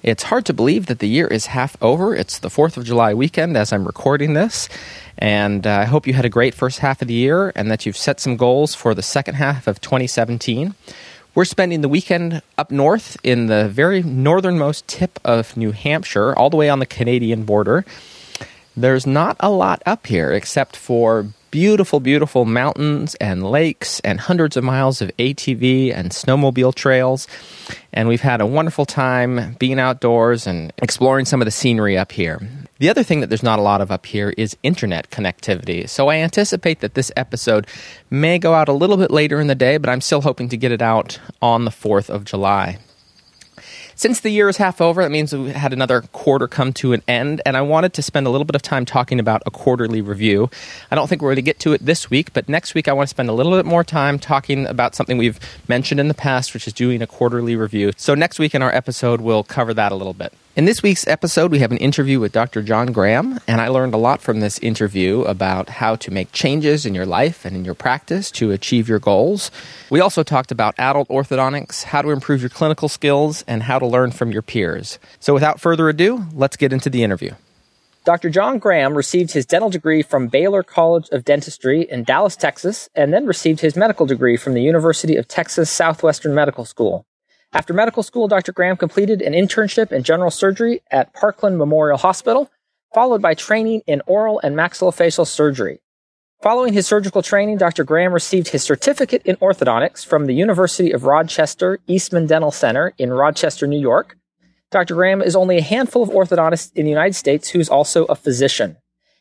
It's hard to believe that the year is half over. It's the 4th of July weekend as I'm recording this, and I hope you had a great first half of the year and that you've set some goals for the second half of 2017. We're spending the weekend up north in the very northernmost tip of New Hampshire, all the way on the Canadian border. There's not a lot up here except for beautiful, beautiful mountains and lakes and hundreds of miles of ATV and snowmobile trails. And we've had a wonderful time being outdoors and exploring some of the scenery up here. The other thing that there's not a lot of up here is internet connectivity. So I anticipate that this episode may go out a little bit later in the day, but I'm still hoping to get it out on the 4th of July. Since the year is half over, that means we had another quarter come to an end, and I wanted to spend a little bit of time talking about a quarterly review. I don't think we're going to get to it this week, but next week I want to spend a little bit more time talking about something we've mentioned in the past, which is doing a quarterly review. So next week in our episode, we'll cover that a little bit. In this week's episode, we have an interview with Dr. John Graham, and I learned a lot from this interview about how to make changes in your life and in your practice to achieve your goals. We also talked about adult orthodontics, how to improve your clinical skills, and how to learn from your peers. So without further ado, let's get into the interview. Dr. John Graham received his dental degree from Baylor College of Dentistry in Dallas, Texas, and then received his medical degree from the University of Texas Southwestern Medical School. After medical school, Dr. Graham completed an internship in general surgery at Parkland Memorial Hospital, followed by training in oral and maxillofacial surgery. Following his surgical training, Dr. Graham received his certificate in orthodontics from the University of Rochester Eastman Dental Center in Rochester, New York. Dr. Graham is only a handful of orthodontists in the United States who's also a physician.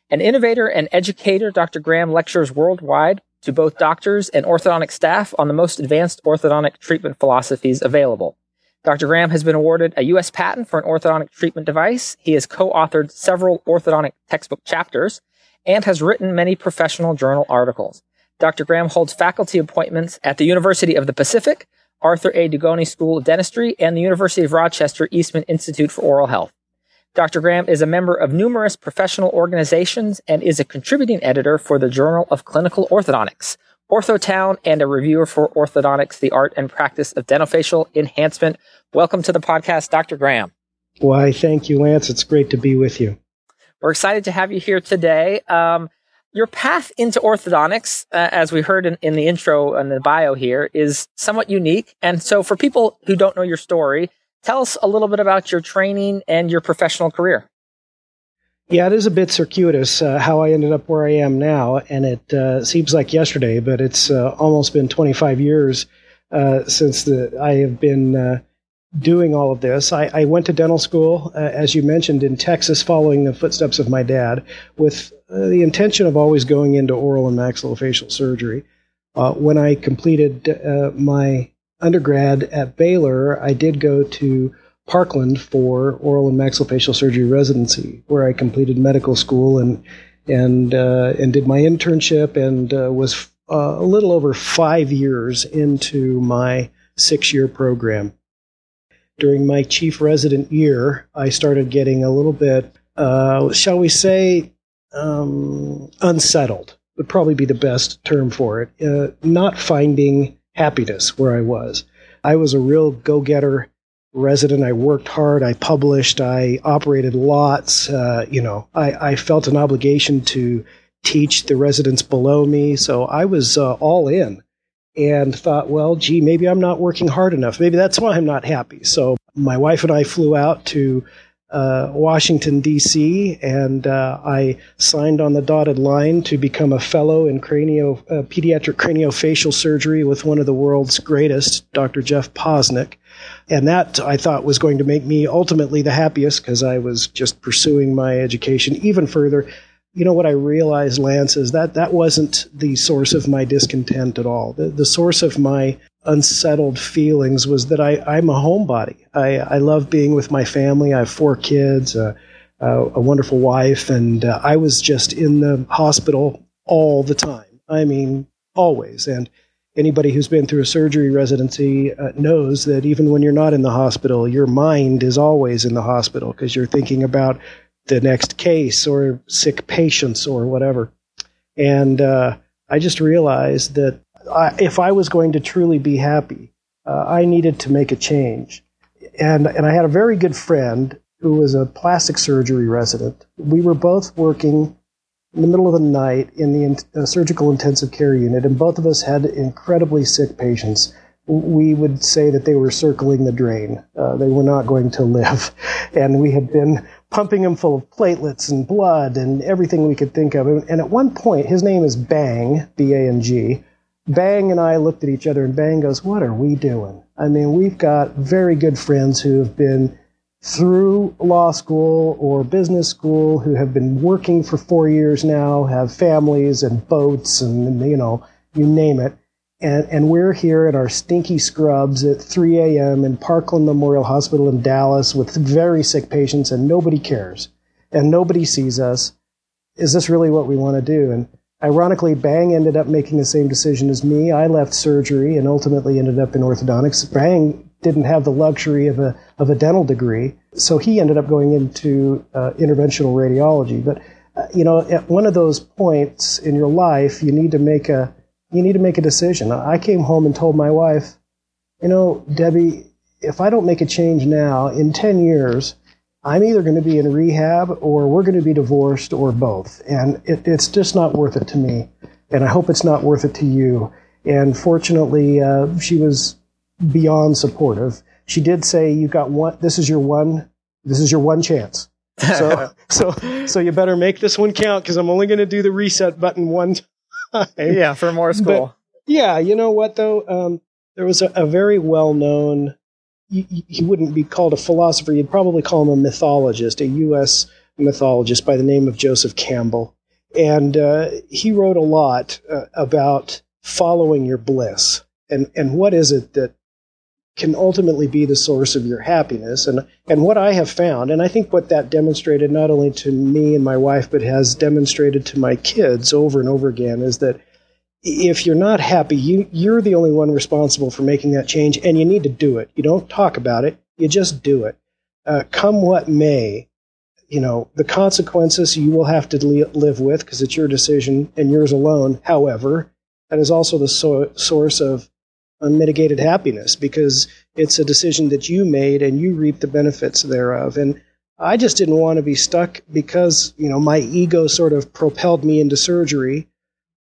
An innovator and educator, Dr. Graham lectures worldwide to both doctors and orthodontic staff on the most advanced orthodontic treatment philosophies available. Dr. Graham has been awarded a U.S. patent for an orthodontic treatment device. He has co-authored several orthodontic textbook chapters and has written many professional journal articles. Dr. Graham holds faculty appointments at the University of the Pacific, Arthur A. Dugoni School of Dentistry, and the University of Rochester Eastman Institute for Oral Health. Dr. Graham is a member of numerous professional organizations and is a contributing editor for the Journal of Clinical Orthodontics, OrthoTown, and a reviewer for Orthodontics, the Art and Practice of Dentofacial Enhancement. Welcome to the podcast, Dr. Graham. Why, thank you, Lance. It's great to be with you. We're excited to have you here today. Your path into orthodontics, as we heard in the intro and the bio here, is somewhat unique. And so for people who don't know your story, tell us a little bit about your training and your professional career. Yeah, it is a bit circuitous how I ended up where I am now, and it seems like yesterday, but it's almost been 25 years since I have been doing all of this. I went to dental school, as you mentioned, in Texas, following the footsteps of my dad, with the intention of always going into oral and maxillofacial surgery. When I completed my undergrad at Baylor, I did go to Parkland for oral and maxillofacial surgery residency, where I completed medical school and did my internship and was a little over 5 years into my 6-year program. During my chief resident year, I started getting a little bit, shall we say, unsettled would probably be the best term for it. Not finding happiness where I was. I was a real go-getter resident. I worked hard. I published. I operated lots. I felt an obligation to teach the residents below me. So I was all in and thought, well, gee, maybe I'm not working hard enough. Maybe that's why I'm not happy. So my wife and I flew out to Washington, D.C., and I signed on the dotted line to become a fellow in pediatric craniofacial surgery with one of the world's greatest, Dr. Jeff Posnick. And that, I thought, was going to make me ultimately the happiest because I was just pursuing my education even further. You know what I realized, Lance, is that wasn't the source of my discontent at all. The source of my unsettled feelings was that I'm a homebody. I love being with my family. I have 4 kids, a wonderful wife, and I was just in the hospital all the time. I mean, always. And anybody who's been through a surgery residency knows that even when you're not in the hospital, your mind is always in the hospital because you're thinking about the next case or sick patients or whatever. And I just realized that if I was going to truly be happy, I needed to make a change. And I had a very good friend who was a plastic surgery resident. We were both working in the middle of the night in the surgical intensive care unit, and both of us had incredibly sick patients. We would say that they were circling the drain. They were not going to live. And we had been pumping them full of platelets and blood and everything we could think of. And at one point, his name is Bang, B-A-N-G, Bang and I looked at each other, and Bang goes, "What are we doing?" I mean, we've got very good friends who have been through law school or business school, who have been working for 4 years now, have families and boats and, you know, you name it. And we're here in our stinky scrubs at 3 a.m. in Parkland Memorial Hospital in Dallas with very sick patients, and nobody cares and nobody sees us. Is this really what we want to do? And ironically, Bang ended up making the same decision as me. I left surgery and ultimately ended up in orthodontics. Bang didn't have the luxury of a dental degree, so he ended up going into interventional radiology. But you know, at one of those points in your life, you need to make a decision. I came home and told my wife, you know, Debbie, if I don't make a change now, in 10 years, I'm either going to be in rehab or we're going to be divorced or both. And it's just not worth it to me. And I hope it's not worth it to you. And fortunately, she was beyond supportive. She did say, "You got one, this is your one chance. So you better make this one count, because I'm only going to do the reset button one time." Yeah, for more school. But, yeah, you know what, though? There was a very well-known, he wouldn't be called a philosopher. You'd probably call him a mythologist, a U.S. mythologist by the name of Joseph Campbell. And he wrote a lot about following your bliss and what is it that can ultimately be the source of your happiness. And what I have found, and I think what that demonstrated not only to me and my wife, but has demonstrated to my kids over and over again, is that if you're not happy, you're the only one responsible for making that change, and you need to do it. You don't talk about it. You just do it. Come what may, you know, the consequences you will have to live with, because it's your decision and yours alone. However, that is also the source of unmitigated happiness, because it's a decision that you made and you reap the benefits thereof. And I just didn't want to be stuck because, you know, my ego sort of propelled me into surgery,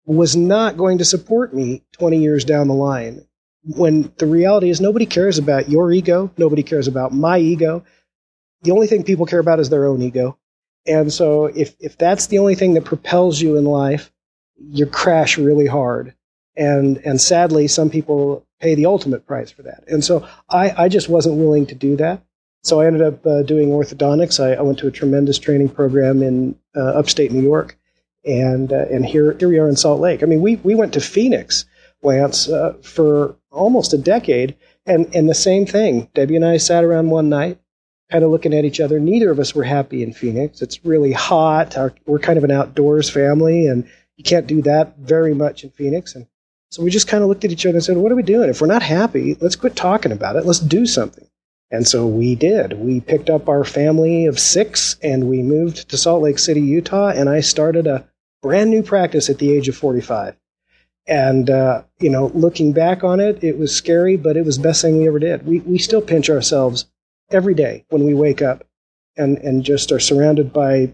was not going to support me 20 years down the line, when the reality is nobody cares about your ego. Nobody cares about my ego. The only thing people care about is their own ego. And so if that's the only thing that propels you in life, you crash really hard. And sadly, some people pay the ultimate price for that. And so I just wasn't willing to do that. So I ended up doing orthodontics. I went to a tremendous training program in upstate New York. And here we are in Salt Lake. I mean, we went to Phoenix, Lance, for almost a decade, and the same thing. Debbie and I sat around one night, kind of looking at each other. Neither of us were happy in Phoenix. It's really hot. We're kind of an outdoors family, and you can't do that very much in Phoenix. And so we just kind of looked at each other and said, "What are we doing? If we're not happy, let's quit talking about it. Let's do something." And so we did. We picked up our family of 6, and we moved to Salt Lake City, Utah, and I started a brand new practice at the age of 45. And, you know, looking back on it, it was scary, but it was the best thing we ever did. We still pinch ourselves every day when we wake up and just are surrounded by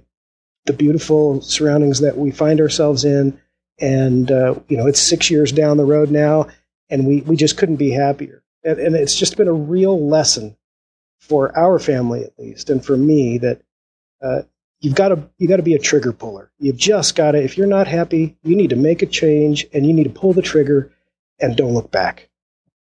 the beautiful surroundings that we find ourselves in. And, you know, it's 6 years down the road now, and we just couldn't be happier. And it's just been a real lesson for our family, at least, and for me, that, You've got to be a trigger puller. You've just got to, if you're not happy, you need to make a change and you need to pull the trigger and don't look back.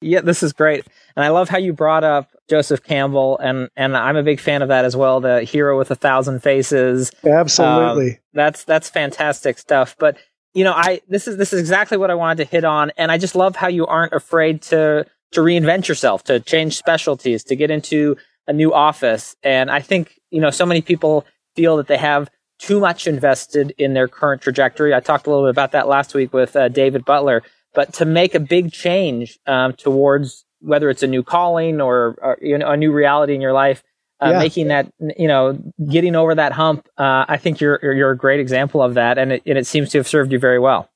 Yeah, this is great. And I love how you brought up Joseph Campbell, and I'm a big fan of that as well, the hero with 1,000 faces. Absolutely. That's fantastic stuff. But you know, this is exactly what I wanted to hit on, and I just love how you aren't afraid to to reinvent yourself, to change specialties, to get into a new office. And I think, you know, so many people feel that they have too much invested in their current trajectory. I talked a little bit about that last week with David Butler. But to make a big change towards whether it's a new calling or you know, a new reality in your life, making that, you know, getting over that hump, I think you're a great example of that, and it seems to have served you very well.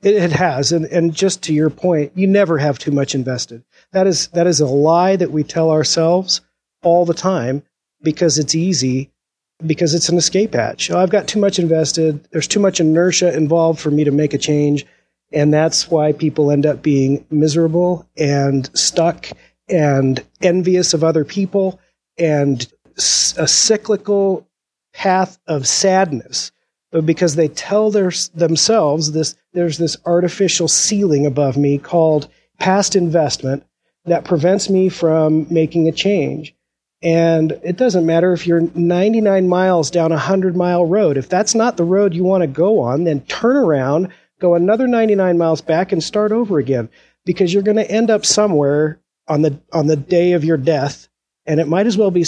It has, and just to your point, you never have too much invested. That is a lie that we tell ourselves all the time because it's easy, because it's an escape hatch. I've got too much invested. There's too much inertia involved for me to make a change. And that's why people end up being miserable and stuck and envious of other people and a cyclical path of sadness, because they tell themselves there's this artificial ceiling above me called past investment that prevents me from making a change. And it doesn't matter if you're 99 miles down a 100-mile road. If that's not the road you want to go on, then turn around, go another 99 miles back and start over again, because you're going to end up somewhere on the day of your death. And it might as well be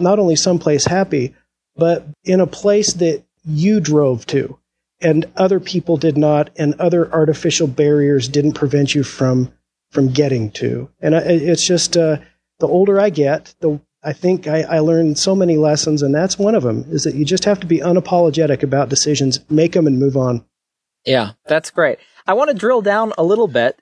not only someplace happy, but in a place that you drove to and other people did not, and other artificial barriers didn't prevent you from getting to. And it's just, the older I get, I think I learned so many lessons, and that's one of them, is that you just have to be unapologetic about decisions, make them and move on. Yeah, that's great. I want to drill down a little bit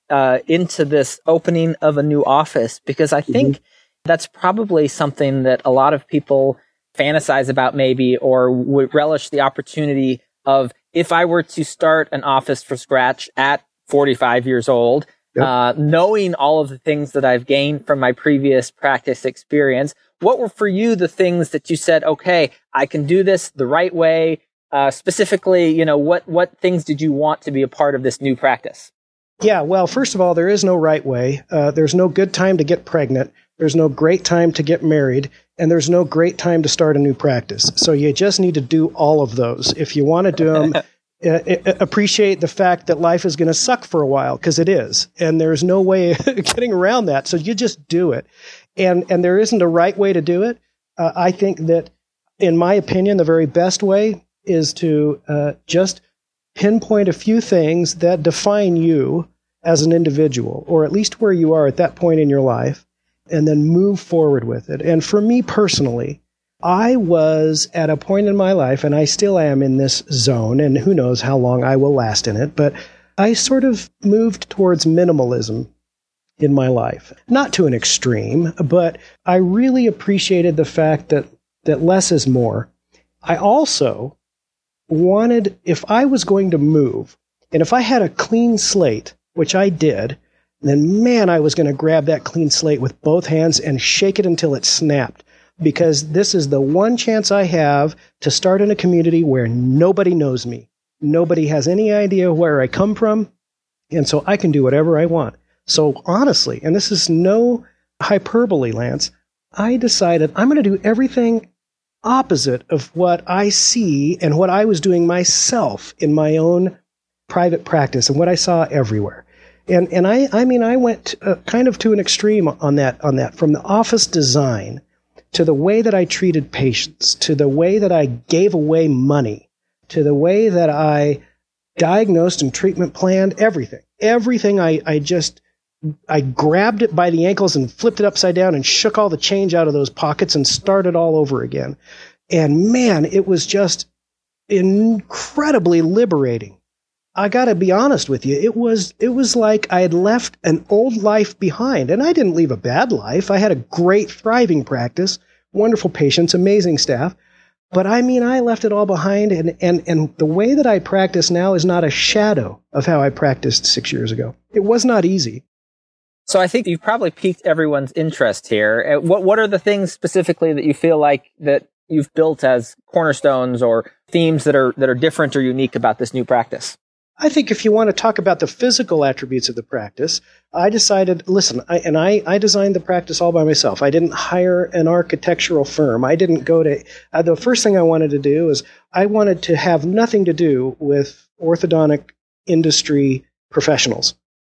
into this opening of a new office, because I think that's probably something that a lot of people fantasize about maybe, or would relish the opportunity of, if I were to start an office from scratch at 45 years old, knowing all of the things that I've gained from my previous practice experience, what were for you the things that you said, okay, I can do this the right way? Specifically, you know, what things did you want to be a part of this new practice? Yeah, well, first of all, there is no right way. There's no good time to get pregnant. There's no great time to get married. And there's no great time to start a new practice. So you just need to do all of those. If you want to do them, appreciate the fact that life is going to suck for a while, because it is. And there's no way getting around that. So you just do it. And there isn't a right way to do it. I think that, in my opinion, the very best way is to just pinpoint a few things that define you as an individual, or at least where you are at that point in your life, and then move forward with it. And for me personally, I was at a point in my life, and I still am in this zone, and who knows how long I will last in it, but I sort of moved towards minimalism in my life. Not to an extreme, but I really appreciated the fact that less is more. I also wanted, if I was going to move, and if I had a clean slate, which I did, then man, I was going to grab that clean slate with both hands and shake it until it snapped, because this is the one chance I have to start in a community where nobody knows me. Nobody has any idea where I come from, and so I can do whatever I want. So honestly, and this is no hyperbole, Lance, I decided I'm going to do everything opposite of what I see and what I was doing myself in my own private practice and what I saw everywhere. And I went kind of to an extreme on that, from the office design to the way that I treated patients, to the way that I gave away money, to the way that I diagnosed and treatment planned everything. Everything I grabbed it by the ankles and flipped it upside down and shook all the change out of those pockets and started all over again. And man, it was just incredibly liberating. I got to be honest with you. It was like I had left an old life behind, and I didn't leave a bad life. I had a great, thriving practice, wonderful patients, amazing staff. But I mean, I left it all behind, and the way that I practice now is not a shadow of how I practiced 6 years ago. It was not easy. So I think you've probably piqued everyone's interest here. What are the things specifically that you feel like that you've built as cornerstones or themes that are different or unique about this new practice? I think if you want to talk about the physical attributes of the practice, I decided, listen, I designed the practice all by myself. I didn't hire an architectural firm. I didn't go to – the first thing I wanted to do is I wanted to have nothing to do with orthodontic industry professionals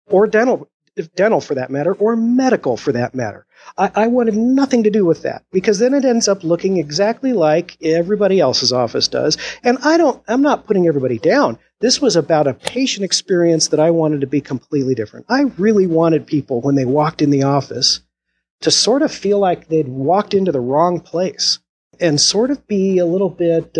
or dental dental for that matter, or medical for that matter. I want to have nothing to do with that, because then it ends up looking exactly like everybody else's office does. And I'm not putting everybody down. This was about a patient experience that I wanted to be completely different. I really wanted people, when they walked in the office, to sort of feel like they'd walked into the wrong place and sort of be a little bit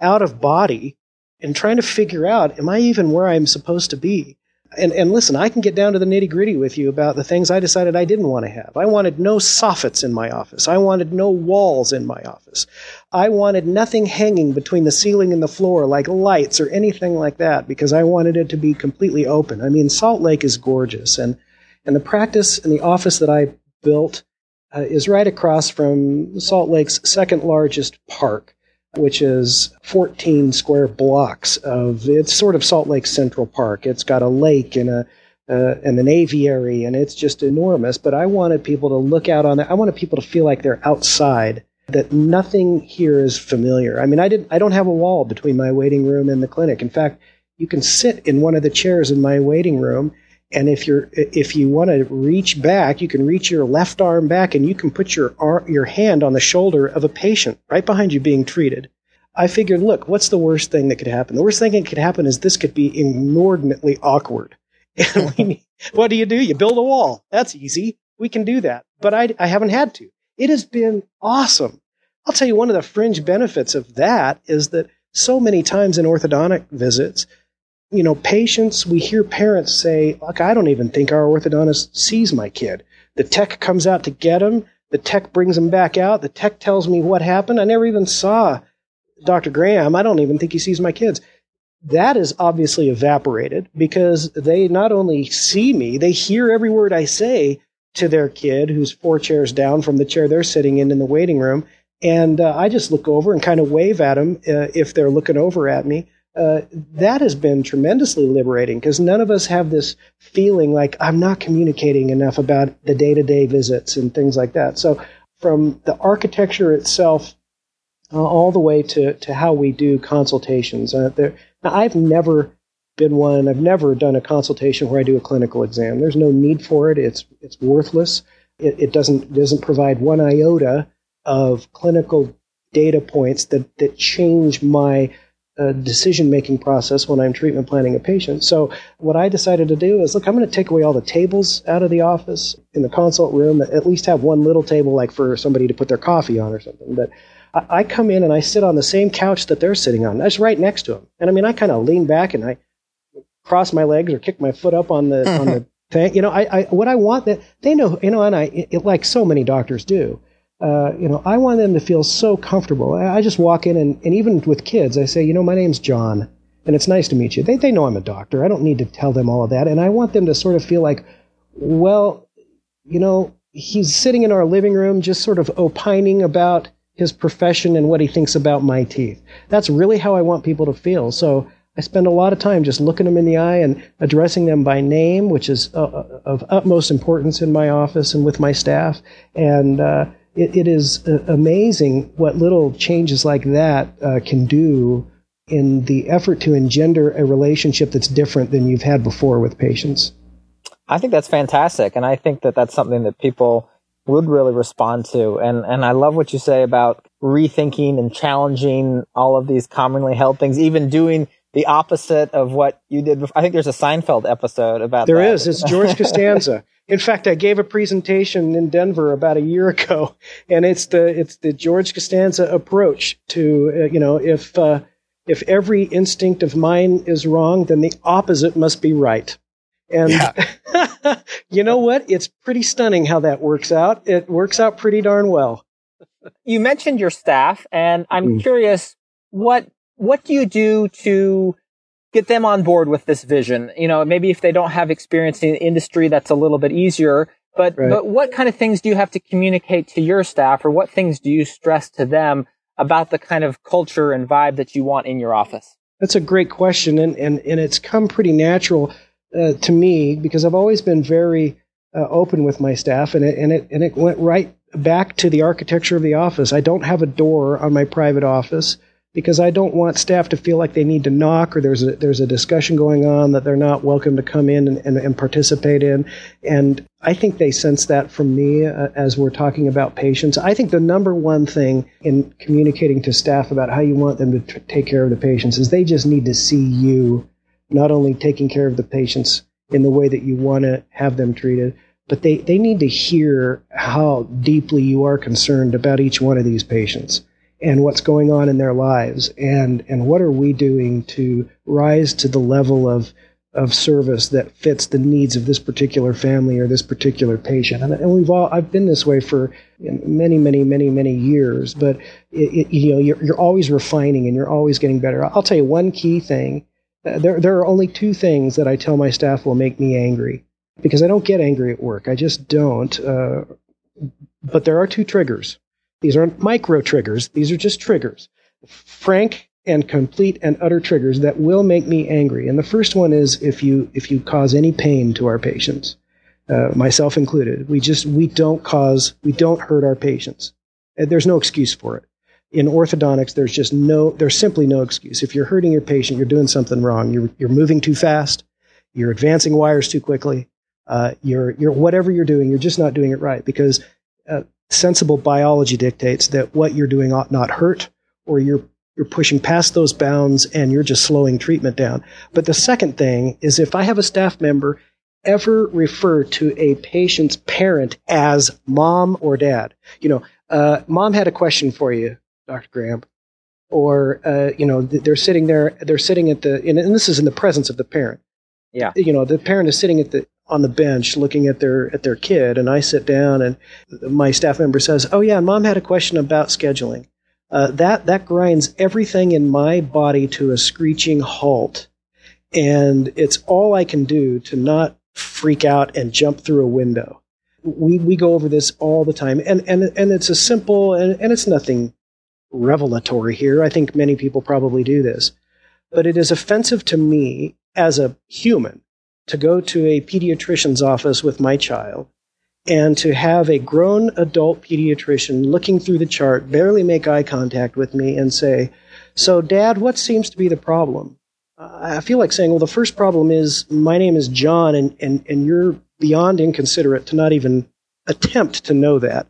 out of body and trying to figure out, am I even where I'm supposed to be? And listen, I can get down to the nitty-gritty with you about the things I decided I didn't want to have. I wanted no soffits in my office. I wanted no walls in my office. I wanted nothing hanging between the ceiling and the floor, like lights or anything like that, because I wanted it to be completely open. I mean, Salt Lake is gorgeous, and the practice and the office that I built is right across from Salt Lake's second largest park, which is 14 square blocks of, it's sort of Salt Lake Central Park. It's got a lake and an aviary, and it's just enormous. But I wanted people to look out on that. I wanted people to feel like they're outside, that nothing here is familiar. I mean, I don't have a wall between my waiting room and the clinic. In fact, you can sit in one of the chairs in my waiting room, and if you want to reach back, you can reach your left arm back, and you can put your hand on the shoulder of a patient right behind you being treated. I figured, look, what's the worst thing that could happen? The worst thing that could happen is this could be inordinately awkward. And what do? You build a wall. That's easy. We can do that. But I haven't had to. It has been awesome. I'll tell you, one of the fringe benefits of that is that so many times in orthodontic visits, you know, patients, we hear parents say, look, I don't even think our orthodontist sees my kid. The tech comes out to get him. The tech brings him back out. The tech tells me what happened. I never even saw Dr. Graham. I don't even think he sees my kids. That is obviously evaporated, because they not only see me, they hear every word I say to their kid, who's 4 chairs down from the chair they're sitting in the waiting room. And I just look over and kind of wave at them if they're looking over at me. That has been tremendously liberating, because none of us have this feeling like I'm not communicating enough about the day-to-day visits and things like that. So from the architecture itself all the way to how we do consultations. Now, I've never been one. I've never done a consultation where I do a clinical exam. There's no need for it. It's worthless. It doesn't provide one iota of clinical data points that change my decision-making process when I'm treatment planning a patient. So what I decided to do is, look, I'm going to take away all the tables out of the office in the consult room, at least have one little table like for somebody to put their coffee on or something. But I come in and I sit on the same couch that they're sitting on. That's right next to them. And I mean, I kind of lean back and I cross my legs or kick my foot up on the on the thing. You know, what I want that they know, you know, and like so many doctors do, you know, I want them to feel so comfortable. I just walk in and even with kids, I say, you know, my name's John, and it's nice to meet you. They know I'm a doctor. I don't need to tell them all of that. And I want them to sort of feel like, well, you know, he's sitting in our living room just sort of opining about his profession and what he thinks about my teeth. That's really how I want people to feel. So I spend a lot of time just looking them in the eye and addressing them by name, which is of utmost importance in my office and with my staff. And, It is amazing what little changes like that can do in the effort to engender a relationship that's different than you've had before with patients. I think that's fantastic. And I think that that's something that people would really respond to. And I love what you say about rethinking and challenging all of these commonly held things, even doing the opposite of what you did before. I think there's a Seinfeld episode about that. There is. It's George Costanza. In fact, I gave a presentation in Denver about a year ago, and it's the George Costanza approach to, you know, if every instinct of mine is wrong, then the opposite must be right. And yeah. You know what? It's pretty stunning how that works out. It works out pretty darn well. You mentioned your staff, and I'm curious, what do you do to get them on board with this vision? You know, maybe if they don't have experience in the industry, that's a little bit easier. But right. But what kind of things do you have to communicate to your staff, or what things do you stress to them about the kind of culture and vibe that you want in your office? That's a great question, and it's come pretty natural to me, because I've always been very open with my staff, and it went right back to the architecture of the office. I don't have a door on my private office. because I don't want staff to feel like they need to knock or there's a discussion going on that they're not welcome to come in and participate in. And I think they sense that from me as we're talking about patients. I think the number one thing in communicating to staff about how you want them to take care of the patients is they just need to see you not only taking care of the patients in the way that you want to have them treated, but they need to hear how deeply you are concerned about each one of these patients and what's going on in their lives, and what are we doing to rise to the level of service that fits the needs of this particular family or this particular patient. And I've been this way for many, many, many, many years, but you're always refining and you're always getting better. I'll tell you one key thing. There are only two things that I tell my staff will make me angry, because I don't get angry at work. I just don't. But there are two triggers. These aren't micro triggers. These are just triggers. Frank and complete and utter triggers that will make me angry. And the first one is if you cause any pain to our patients, myself included. We don't hurt our patients. There's no excuse for it. In orthodontics, there's simply no excuse. If you're hurting your patient, you're doing something wrong. You're moving too fast. You're advancing wires too quickly. You're whatever you're doing, you're just not doing it right, because sensible biology dictates that what you're doing ought not hurt, or you're pushing past those bounds and you're just slowing treatment down. But the second thing is, if I have a staff member ever refer to a patient's parent as mom or dad, mom had a question for you, Dr. Graham, or, they're sitting this is in the presence of the parent. Yeah. The parent is sitting on the bench looking at their kid, and I sit down and my staff member says, "Oh yeah, and mom had a question about scheduling." That grinds everything in my body to a screeching halt. And it's all I can do to not freak out and jump through a window. We go over this all the time, and it's a simple, and it's nothing revelatory here. I think many people probably do this, but it is offensive to me as a human to go to a pediatrician's office with my child and to have a grown adult pediatrician looking through the chart, barely make eye contact with me, and say, "So, Dad, what seems to be the problem?" I feel like saying, "Well, the first problem is my name is John, and you're beyond inconsiderate to not even attempt to know that,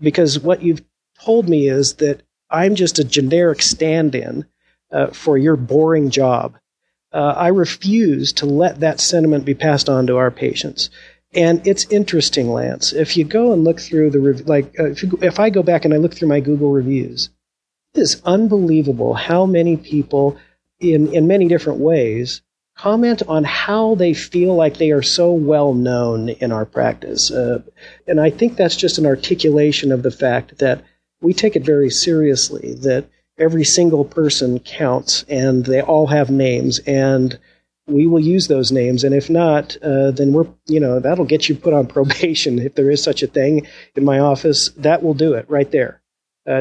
because what you've told me is that I'm just a generic stand-in for your boring job." I refuse to let that sentiment be passed on to our patients. And it's interesting, Lance, if you go and look through if I go back and I look through my Google reviews, it is unbelievable how many people in many different ways comment on how they feel like they are so well known in our practice. And I think that's just an articulation of the fact that we take it very seriously, that every single person counts, and they all have names, and we will use those names. And if not, then that'll get you put on probation. If there is such a thing in my office, that will do it right there.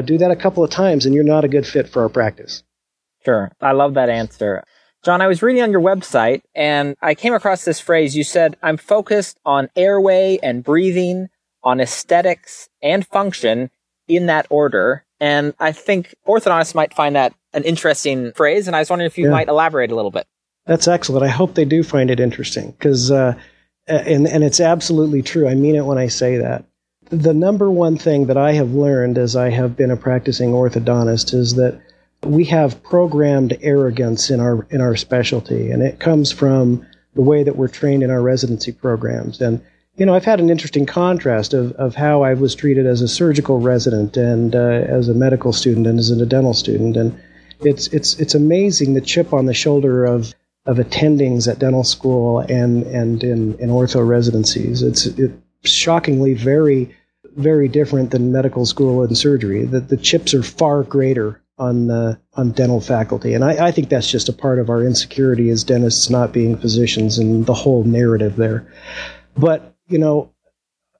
Do that a couple of times and you're not a good fit for our practice. Sure. I love that answer. John, I was reading on your website and I came across this phrase. You said, "I'm focused on airway and breathing, on aesthetics and function in that order." And I think orthodontists might find that an interesting phrase, and I was wondering if you might elaborate a little bit. That's excellent. I hope they do find it interesting, because and it's absolutely true. I mean it when I say that. The number one thing that I have learned as I have been a practicing orthodontist is that we have programmed arrogance in our specialty, and it comes from the way that we're trained in our residency programs. And I've had an interesting contrast of how I was treated as a surgical resident and as a medical student and as a dental student. And it's amazing the chip on the shoulder of attendings at dental school and in ortho residencies. It's shockingly very, very different than medical school and surgery. The chips are far greater on dental faculty. And I think that's just a part of our insecurity as dentists not being physicians and the whole narrative there. But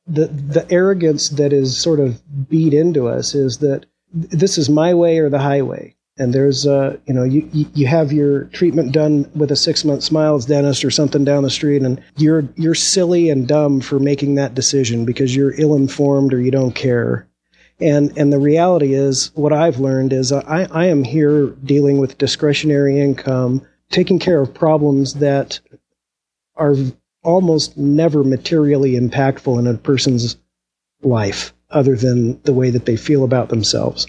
the arrogance that is sort of beat into us is that this is my way or the highway. And there's, you have your treatment done with a 6-month smiles dentist or something down the street, and you're silly and dumb for making that decision because you're ill-informed or you don't care. And the reality is, what I've learned is I am here dealing with discretionary income, taking care of problems that are almost never materially impactful in a person's life other than the way that they feel about themselves,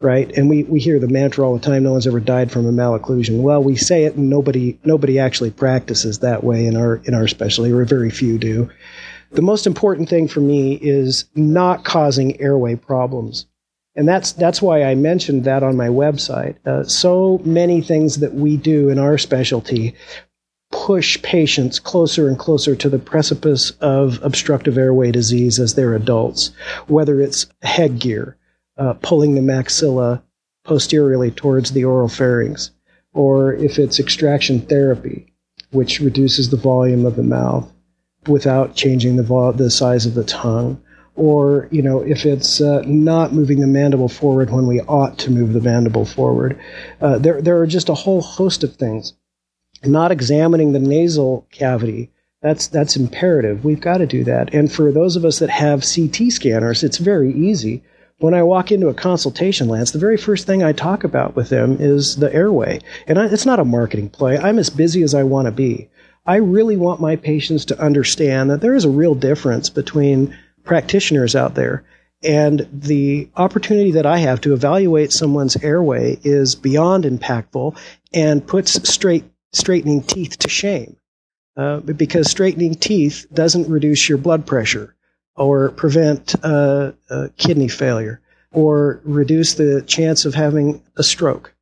right? And we hear the mantra all the time, no one's ever died from a malocclusion. Well, we say it and nobody actually practices that way in our specialty, or very few do. The most important thing for me is not causing airway problems. And that's why I mentioned that on my website. So many things that we do in our specialty push patients closer and closer to the precipice of obstructive airway disease as they're adults, whether it's headgear, pulling the maxilla posteriorly towards the oral pharynx, or if it's extraction therapy, which reduces the volume of the mouth without changing the size of the tongue, or if it's not moving the mandible forward when we ought to move the mandible forward. There are just a whole host of things. Not examining the nasal cavity, that's imperative. We've got to do that. And for those of us that have CT scanners, it's very easy. When I walk into a consultation, Lance, the very first thing I talk about with them is the airway. And it's not a marketing play. I'm as busy as I want to be. I really want my patients to understand that there is a real difference between practitioners out there. And the opportunity that I have to evaluate someone's airway is beyond impactful and puts straightening teeth to shame, because straightening teeth doesn't reduce your blood pressure or prevent kidney failure or reduce the chance of having a stroke.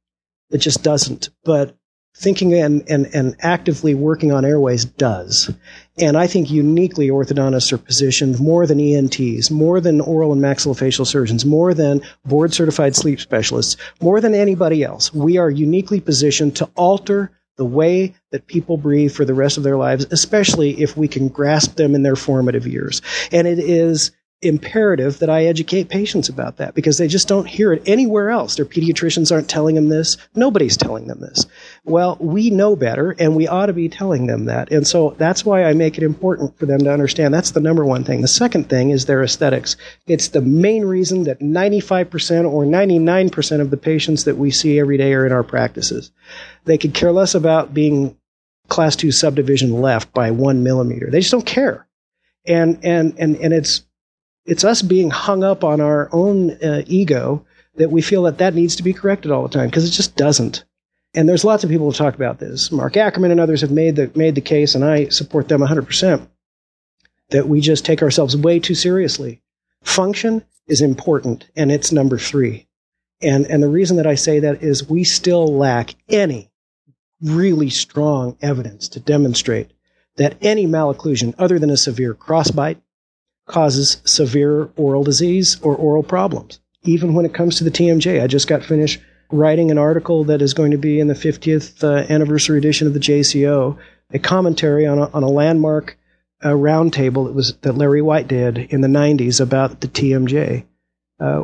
It just doesn't. But thinking and actively working on airways does. And I think uniquely orthodontists are positioned more than ENTs, more than oral and maxillofacial surgeons, more than board-certified sleep specialists, more than anybody else. We are uniquely positioned to alter the way that people breathe for the rest of their lives, especially if we can grasp them in their formative years. And it is imperative that I educate patients about that, because they just don't hear it anywhere else. Their pediatricians aren't telling them this. Nobody's telling them this. Well, we know better, and we ought to be telling them that. And so that's why I make it important for them to understand. That's the number one thing. The second thing is their aesthetics. It's the main reason that 95% or 99% of the patients that we see every day are in our practices. They could care less about being class 2 subdivision left by 1 millimeter. They just don't care. And it's us being hung up on our own ego that we feel that needs to be corrected all the time, because it just doesn't. And there's lots of people who talk about this. Mark Ackerman and others have made the case, and I support them 100%, that we just take ourselves way too seriously. Function is important, and it's number 3. And the reason that I say that is we still lack any really strong evidence to demonstrate that any malocclusion other than a severe crossbite causes severe oral disease or oral problems, even when it comes to the TMJ. I just got finished writing an article that is going to be in the 50th anniversary edition of the JCO, a commentary on a landmark roundtable that Larry White did in the 90s about the TMJ.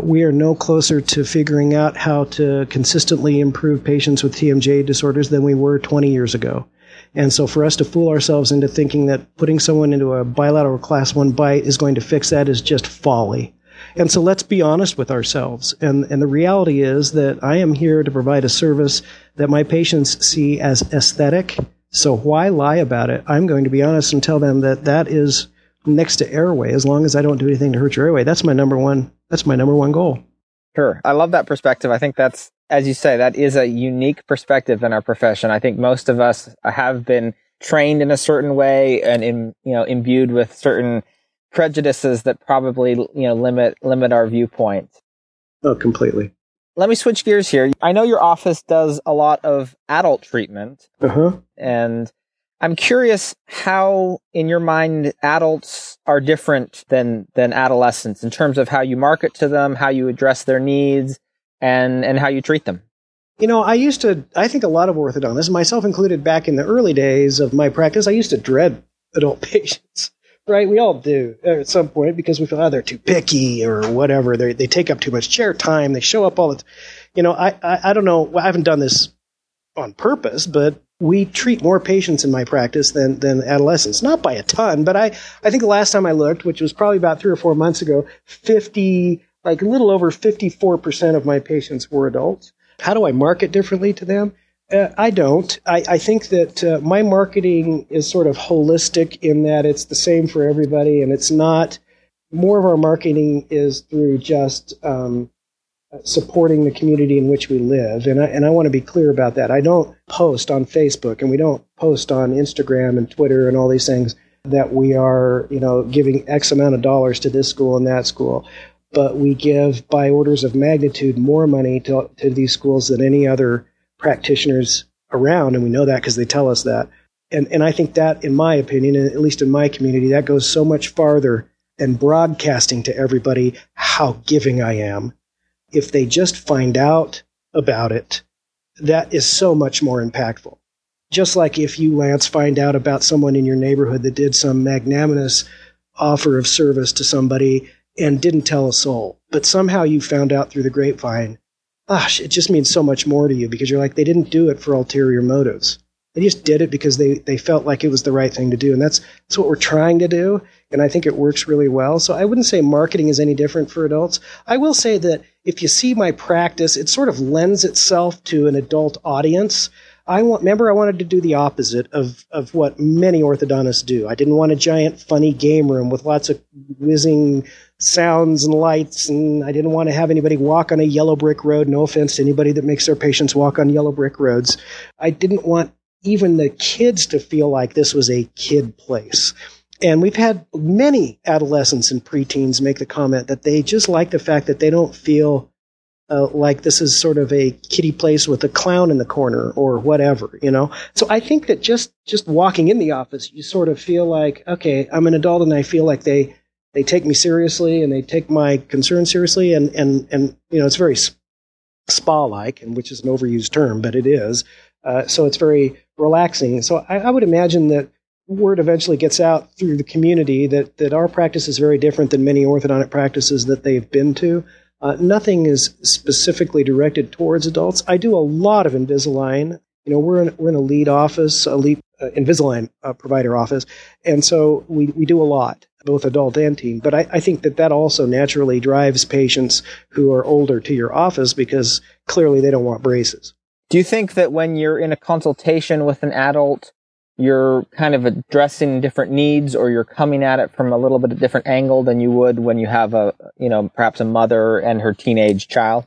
We are no closer to figuring out how to consistently improve patients with TMJ disorders than we were 20 years ago. And so for us to fool ourselves into thinking that putting someone into a bilateral class 1 bite is going to fix that is just folly. And so let's be honest with ourselves. And the reality is that I am here to provide a service that my patients see as aesthetic. So why lie about it? I'm going to be honest and tell them that is next to airway. As long as I don't do anything to hurt your airway, that's my number one goal. Sure. I love that perspective. I think that's, as you say, that is a unique perspective in our profession. I think most of us have been trained in a certain way and imbued with certain prejudices that probably limit our viewpoint. Oh, completely. Let me switch gears here. I know your office does a lot of adult treatment. Uh-huh. And I'm curious how, in your mind, adults are different than adolescents in terms of how you market to them, how you address their needs, and how you treat them. I think a lot of orthodontists, myself included, back in the early days of my practice, I used to dread adult patients, right? We all do at some point, because we feel, they're too picky or whatever. They take up too much chair time. They show up all the time. I don't know. I haven't done this on purpose, but we treat more patients in my practice than adolescents. Not by a ton, but I think the last time I looked, which was probably about 3 or 4 months ago, 50 like a little over 54% of my patients were adults. How do I market differently to them? I don't. I think that my marketing is sort of holistic in that it's the same for everybody, and it's not. More of our marketing is through just supporting the community in which we live, and I want to be clear about that. I don't post on Facebook, and we don't post on Instagram and Twitter and all these things that we are, you know, giving X amount of dollars to this school and that school. But we give, by orders of magnitude, more money to these schools than any other practitioners around, and we know that because they tell us that. And I think that, in my opinion, and at least in my community, that goes so much farther than broadcasting to everybody how giving I am. If they just find out about it, that is so much more impactful. Just like if you, Lance, find out about someone in your neighborhood that did some magnanimous offer of service to somebody and didn't tell a soul, but somehow you found out through the grapevine, gosh, it just means so much more to you because you're like, they didn't do it for ulterior motives. They just did it because they felt like it was the right thing to do. And that's what we're trying to do. And I think it works really well. So I wouldn't say marketing is any different for adults. I will say that if you see my practice, it sort of lends itself to an adult audience. I wanted to do the opposite of what many orthodontists do. I didn't want a giant funny game room with lots of whizzing sounds and lights, and I didn't want to have anybody walk on a yellow brick road. No offense to anybody that makes their patients walk on yellow brick roads. I didn't want even the kids to feel like this was a kid place. And we've had many adolescents and preteens make the comment that they just like the fact that they don't feel like this is sort of a kiddie place with a clown in the corner or whatever, you know? So I think that just walking in the office, you sort of feel like, okay, I'm an adult and I feel like they take me seriously and they take my concern seriously. And you know, it's very spa-like, and which is an overused term, but it is. So it's very relaxing. So I would imagine that word eventually gets out through the community that our practice is very different than many orthodontic practices that they've been to. Nothing is specifically directed towards adults. I do a lot of Invisalign. You know, we're in a lead office, a lead Invisalign provider office, and so we do a lot, both adult and teen. But I think that also naturally drives patients who are older to your office because clearly they don't want braces. Do you think that when you're in a consultation with an adult, you're kind of addressing different needs, or you're coming at it from a little bit of different angle than you would when you have perhaps a mother and her teenage child?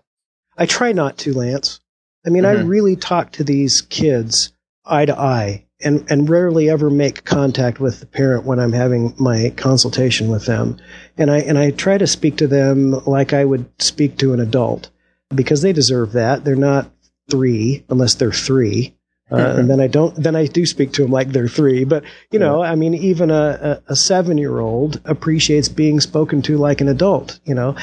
I try not to, Lance. I mean, I really talk to these kids eye to eye and rarely ever make contact with the parent when I'm having my consultation with them. And I try to speak to them like I would speak to an adult because they deserve that. They're not three unless they're three. And then I do speak to them like they're three. But, you know, I mean, even a 7-year-old appreciates being spoken to like an adult, you know.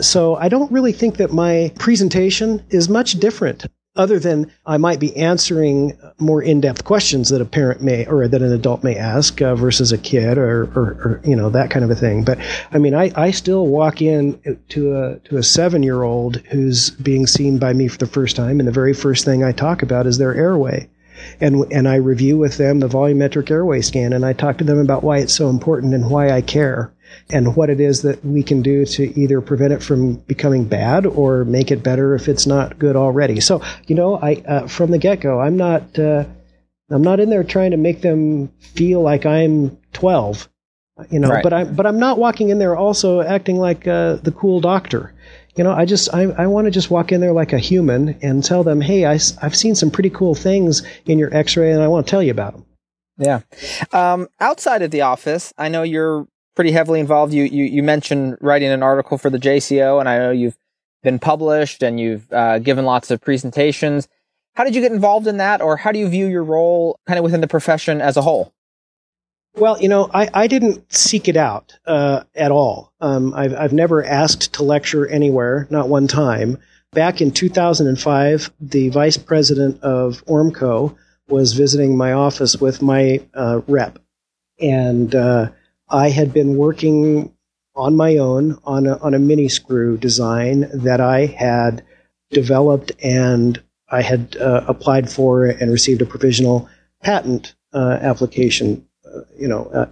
So I don't really think that my presentation is much different other than I might be answering more in-depth questions that a parent may or that an adult may ask versus a kid or, you know, that kind of a thing. But I mean, I still walk in to a 7-year-old who's being seen by me for the first time. And the very first thing I talk about is their airway. And I review with them the volumetric airway scan, and I talk to them about why it's so important and why I care and what it is that we can do to either prevent it from becoming bad or make it better if it's not good already. So, you know, I from the get-go, I'm not in there trying to make them feel like I'm 12, you know, right. But I'm not walking in there also acting like the cool doctor. You know, I want to just walk in there like a human and tell them, hey, I've seen some pretty cool things in your x-ray and I want to tell you about them. Yeah. Outside of the office, I know you're pretty heavily involved. You mentioned writing an article for the JCO, and I know you've been published and you've given lots of presentations. How did you get involved in that, or how do you view your role kind of within the profession as a whole? Well, you know, I didn't seek it out at all. I've never asked to lecture anywhere, not one time. Back in 2005, the vice president of Ormco was visiting my office with my rep. And I had been working on my own on a mini screw design that I had developed, and I had applied for and received a provisional patent application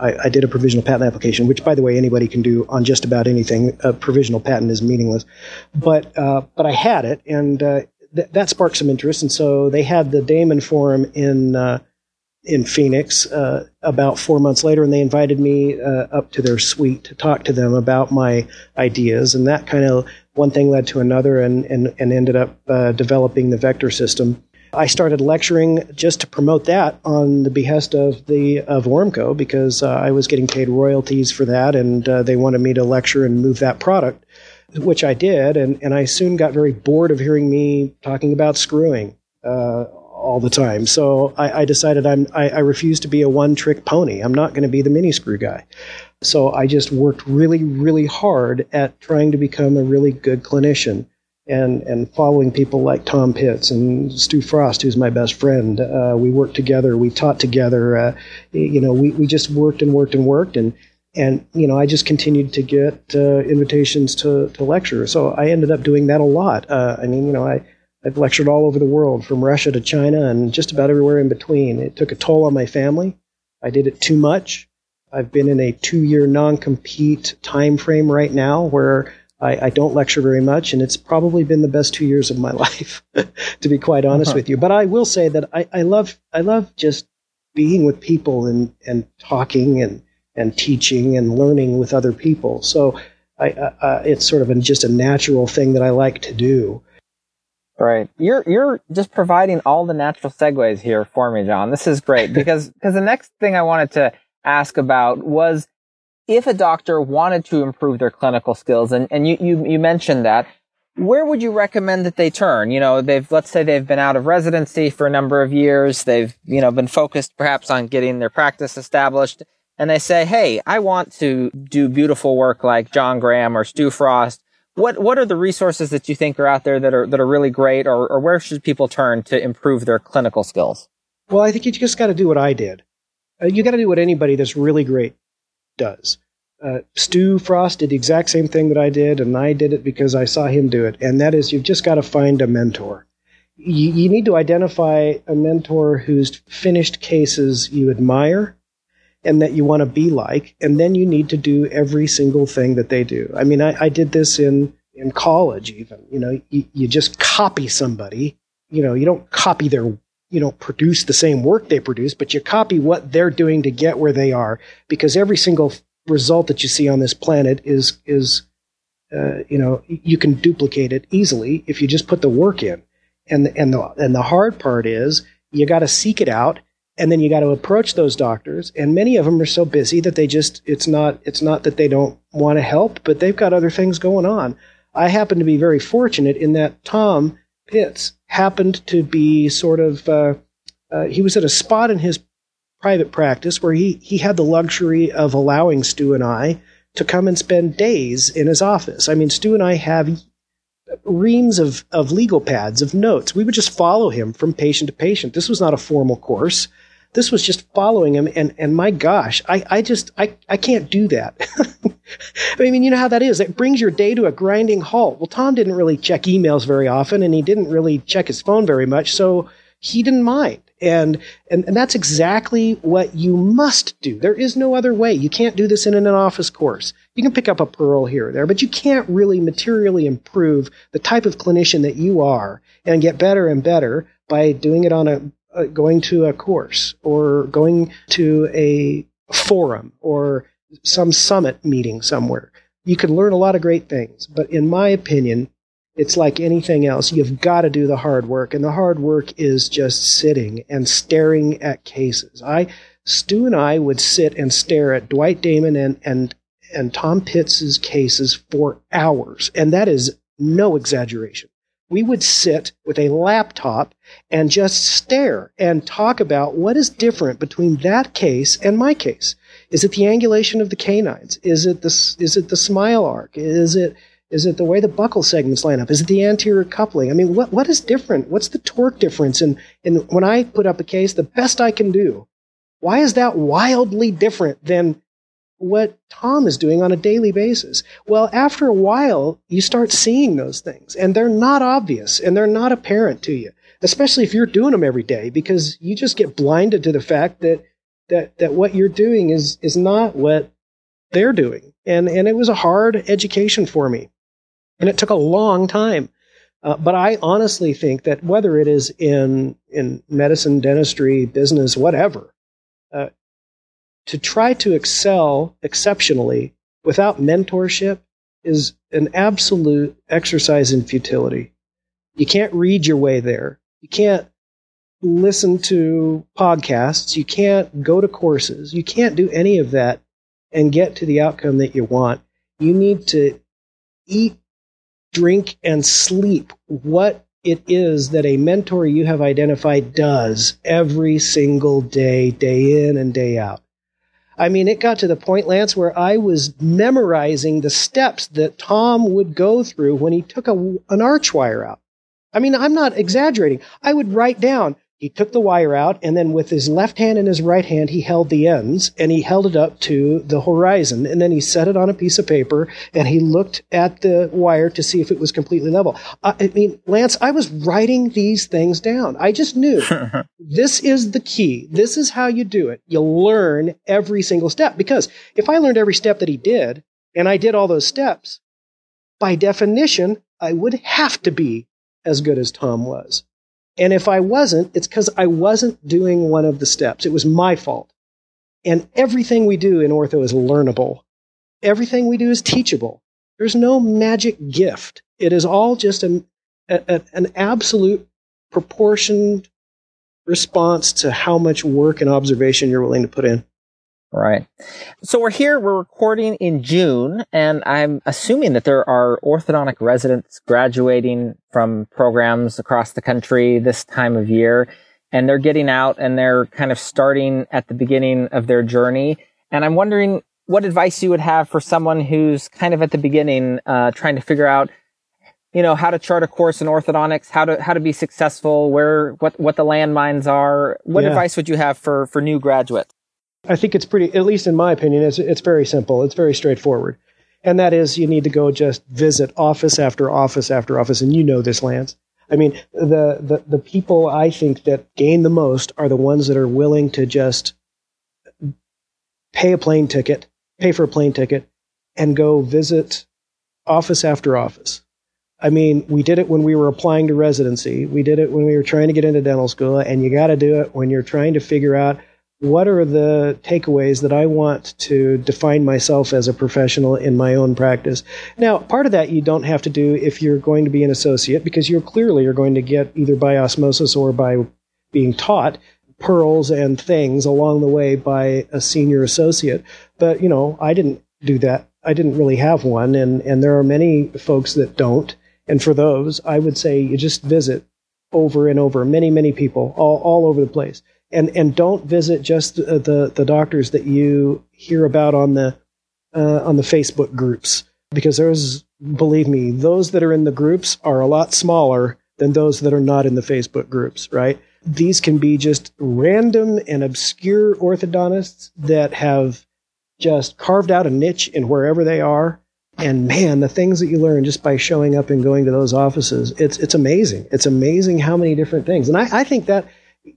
I did a provisional patent application, which, by the way, anybody can do on just about anything. A provisional patent is meaningless. But I had it, and that sparked some interest. And so they had the Damon Forum in Phoenix about 4 months later, and they invited me up to their suite to talk to them about my ideas. And that kind of one thing led to another, and ended up developing the vector system. I started lecturing just to promote that on the behest of Ormco, because I was getting paid royalties for that, and they wanted me to lecture and move that product, which I did, and I soon got very bored of hearing me talking about screwing all the time. So I decided I refuse to be a one-trick pony. I'm not going to be the mini screw guy. So I just worked really, really hard at trying to become a really good clinician. And following people like Tom Pitts and Stu Frost, who's my best friend. We worked together. We taught together. We just worked and worked and worked. And you know, I just continued to get invitations to lecture. So I ended up doing that a lot. I've lectured all over the world, from Russia to China and just about everywhere in between. It took a toll on my family. I did it too much. I've been in a 2-year non-compete time frame right now where I don't lecture very much, and it's probably been the best 2 years of my life, to be quite honest with you. But I will say that I love just being with people and talking and teaching and learning with other people. So it's sort of just a natural thing that I like to do. Right. You're just providing all the natural segues here for me, John. This is great, because the next thing I wanted to ask about was, if a doctor wanted to improve their clinical skills, and you mentioned that, where would you recommend that they turn? You know, let's say they've been out of residency for a number of years. They've, been focused perhaps on getting their practice established, and they say, hey, I want to do beautiful work like John Graham or Stu Frost. What are the resources that you think are out there that are really great, or where should people turn to improve their clinical skills? Well, I think you just got to do what I did. You got to do what anybody that's really great does. Stu Frost did the exact same thing that I did, and I did it because I saw him do it, and that is, you've just got to find a mentor. You need to identify a mentor whose finished cases you admire and that you want to be like, and then you need to do every single thing that they do. I mean, I did this in college even. You just copy somebody. You don't copy their you don't produce the same work they produce, but you copy what they're doing to get where they are, because every single result that you see on this planet is you can duplicate it easily if you just put the work in. And the hard part is, you got to seek it out, and then you got to approach those doctors. And many of them are so busy that they just, it's not that they don't want to help, but they've got other things going on. I happen to be very fortunate in that Tom Pitts happened to be sort of, he was at a spot in his private practice where he had the luxury of allowing Stu and I to come and spend days in his office. I mean, Stu and I have reams of legal pads, of notes. We would just follow him from patient to patient. This was not a formal course. This was just following him, and my gosh, I just can't do that. I mean, you know how that is. It brings your day to a grinding halt. Well, Tom didn't really check emails very often, and he didn't really check his phone very much, so he didn't mind. And that's exactly what you must do. There is no other way. You can't do this in an office course. You can pick up a pearl here or there, but you can't really materially improve the type of clinician that you are and get better and better by doing it on going to a course, or going to a forum, or some summit meeting somewhere. You can learn a lot of great things, but in my opinion, it's like anything else. You've got to do the hard work, and the hard work is just sitting and staring at cases. Stu and I would sit and stare at Dwight Damon and Tom Pitts' cases for hours, and that is no exaggeration. We would sit with a laptop and just stare and talk about what is different between that case and my case. Is it the angulation of the canines? Is it the smile arc? Is it the way the buccal segments line up? Is it the anterior coupling? I mean, what is different? What's the torque difference? And when I put up a case, the best I can do, why is that wildly different than what Tom is doing on a daily basis? Well, after a while, you start seeing those things, and they're not obvious, and they're not apparent to you, especially if you're doing them every day, because you just get blinded to the fact that that what you're doing is not what they're doing. And it was a hard education for me. And it took a long time. But I honestly think that whether it is in medicine, dentistry, business, whatever, to try to excel exceptionally without mentorship is an absolute exercise in futility. You can't read your way there. You can't listen to podcasts. You can't go to courses. You can't do any of that and get to the outcome that you want. You need to eat, drink, and sleep what it is that a mentor you have identified does every single day, day in and day out. I mean, it got to the point, Lance, where I was memorizing the steps that Tom would go through when he took an arch wire out. I mean, I'm not exaggerating. I would write down, he took the wire out, and then with his left hand and his right hand, he held the ends, and he held it up to the horizon, and then he set it on a piece of paper, and he looked at the wire to see if it was completely level. I mean, Lance, I was writing these things down. I just knew this is the key. This is how you do it. You learn every single step, because if I learned every step that he did, and I did all those steps, by definition, I would have to be as good as Tom was. And if I wasn't, it's because I wasn't doing one of the steps. It was my fault. And everything we do in ortho is learnable. Everything we do is teachable. There's no magic gift. It is all just an absolute proportioned response to how much work and observation you're willing to put in. Right. So we're recording in June, and I'm assuming that there are orthodontic residents graduating from programs across the country this time of year, and they're getting out and they're kind of starting at the beginning of their journey. And I'm wondering what advice you would have for someone who's kind of at the beginning, trying to figure out, you know, how to chart a course in orthodontics, how to be successful, what the landmines are. What advice would you have for new graduates? I think it's pretty, at least in my opinion, it's very simple. It's very straightforward. And that is, you need to go just visit office after office after office. And you know this, Lance. I mean, the people I think that gain the most are the ones that are willing to just pay for a plane ticket, and go visit office after office. I mean, we did it when we were applying to residency. We did it when we were trying to get into dental school. And you got to do it when you're trying to figure out, what are the takeaways that I want to define myself as a professional in my own practice? Now, part of that you don't have to do if you're going to be an associate, because you clearly are going to get, either by osmosis or by being taught, pearls and things along the way by a senior associate. But, you know, I didn't do that. I didn't really have one, and there are many folks that don't. And for those, I would say you just visit over and over, many, many people all over the place. And don't visit just the doctors that you hear about on the Facebook groups, because there's, believe me, those that are in the groups are a lot smaller than those that are not in the Facebook groups, right? These can be just random and obscure orthodontists that have just carved out a niche in wherever they are. And man, the things that you learn just by showing up and going to those offices, it's amazing. It's amazing how many different things. And I think that,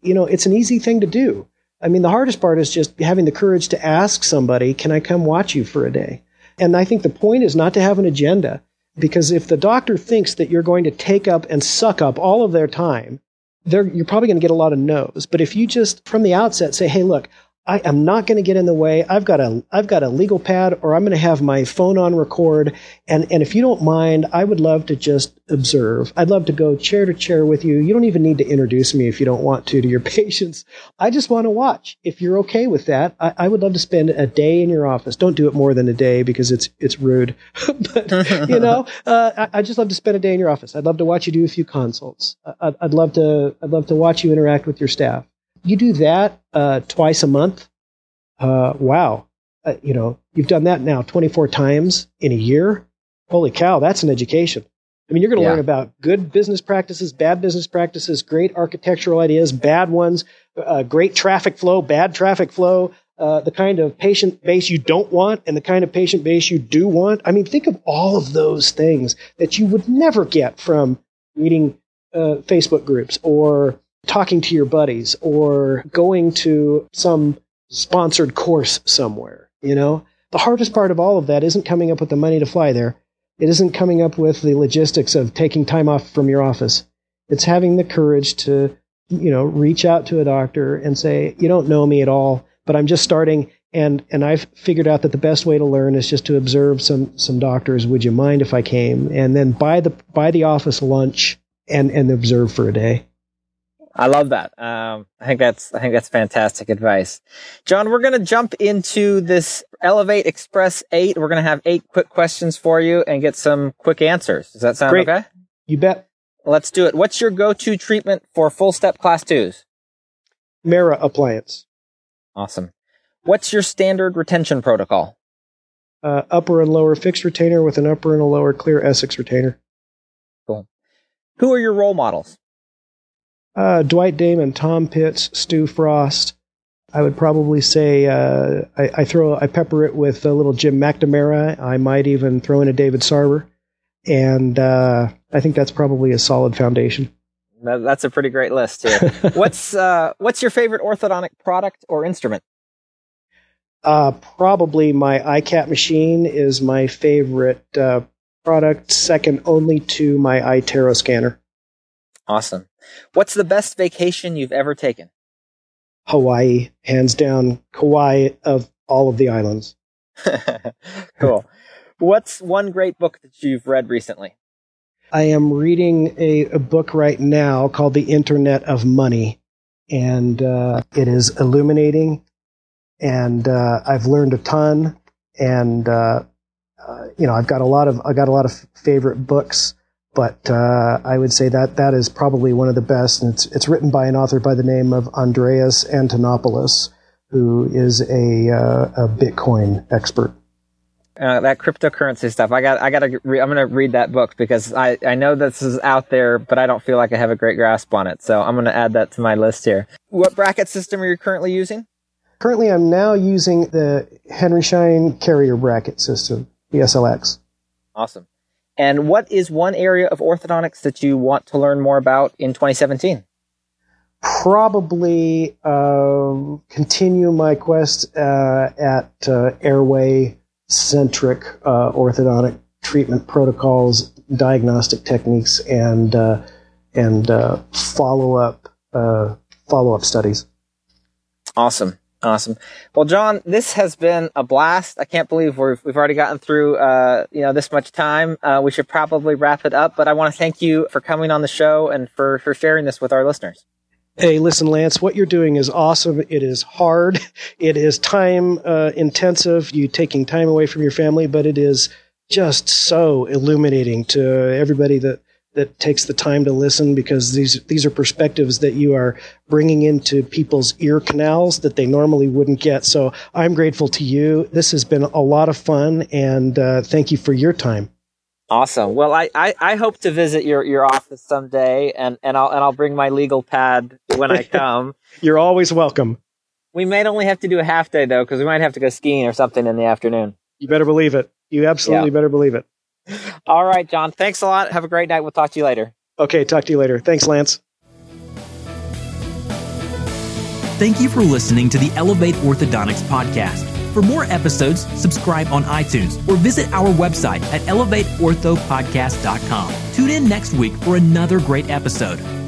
you know, it's an easy thing to do. I mean, the hardest part is just having the courage to ask somebody, can I come watch you for a day? And I think the point is not to have an agenda, because if the doctor thinks that you're going to take up and suck up all of their time, you're probably going to get a lot of no's. But if you just from the outset say, hey, look, I am not going to get in the way. I've got a legal pad, or I'm going to have my phone on record. And if you don't mind, I would love to just observe. I'd love to go chair to chair with you. You don't even need to introduce me if you don't want to your patients. I just want to watch. If you're okay with that, I would love to spend a day in your office. Don't do it more than a day, because it's rude. But, you know, I'd just love to spend a day in your office. I'd love to watch you do a few consults. I'd love to watch you interact with your staff. You do that twice a month. Wow. You know, you've done that now 24 times in a year. Holy cow, that's an education. I mean, you're going to learn about good business practices, bad business practices, great architectural ideas, bad ones, great traffic flow, bad traffic flow, the kind of patient base you don't want and the kind of patient base you do want. I mean, think of all of those things that you would never get from reading Facebook groups or talking to your buddies or going to some sponsored course somewhere, you know? The hardest part of all of that isn't coming up with the money to fly there. It isn't coming up with the logistics of taking time off from your office. It's having the courage to, you know, reach out to a doctor and say, you don't know me at all, but I'm just starting, and I've figured out that the best way to learn is just to observe some doctors. Would you mind if I came? And then buy the office lunch and observe for a day. I love that. I think that's fantastic advice. John, we're going to jump into this Elevate Express 8. We're going to have 8 quick questions for you and get some quick answers. Does that sound great? Okay? You bet. Let's do it. What's your go-to treatment for full step class 2s? Mira appliance. Awesome. What's your standard retention protocol? Upper and lower fixed retainer with an upper and a lower clear Essex retainer. Cool. Who are your role models? Dwight Damon, Tom Pitts, Stu Frost. I would probably say I pepper it with a little Jim McNamara. I might even throw in a David Sarver. And I think that's probably a solid foundation. That's a pretty great list here. What's your favorite orthodontic product or instrument? Probably my iCat machine is my favorite product, second only to my iTero scanner. Awesome. What's the best vacation you've ever taken? Hawaii, hands down. Kauai of all of the islands. Cool. What's one great book that you've read recently? I am reading a book right now called The Internet of Money, and it is illuminating, and I've learned a ton, and you know, I got a lot of favorite books. But I would say that is probably one of the best, and it's written by an author by the name of Andreas Antonopoulos, who is a Bitcoin expert. That cryptocurrency stuff, I'm going to read that book because I know this is out there, but I don't feel like I have a great grasp on it. So I'm going to add that to my list here. What bracket system are you currently using? Currently, I'm now using the Henry Schein Carrier Bracket System, the SLX. Awesome. And what is one area of orthodontics that you want to learn more about in 2017? Probably continue my quest at airway-centric orthodontic treatment protocols, diagnostic techniques, and follow-up studies. Awesome. Awesome. Well, John, this has been a blast. I can't believe we've already gotten through, this much time. We should probably wrap it up, but I want to thank you for coming on the show and for sharing this with our listeners. Hey, listen, Lance, what you're doing is awesome. It is hard. It is time intensive. You taking time away from your family, but it is just so illuminating to everybody that takes the time to listen, because these are perspectives that you are bringing into people's ear canals that they normally wouldn't get. So I'm grateful to you. This has been a lot of fun, and thank you for your time. Awesome. Well, I hope to visit your office someday, and I'll bring my legal pad when I come. You're always welcome. We might only have to do a half day, though, because we might have to go skiing or something in the afternoon. You better believe it. You absolutely better believe it. All right, John. Thanks a lot. Have a great night. We'll talk to you later. Okay, talk to you later. Thanks, Lance. Thank you for listening to the Elevate Orthodontics podcast. For more episodes, subscribe on iTunes or visit our website at elevateorthopodcast.com. Tune in next week for another great episode.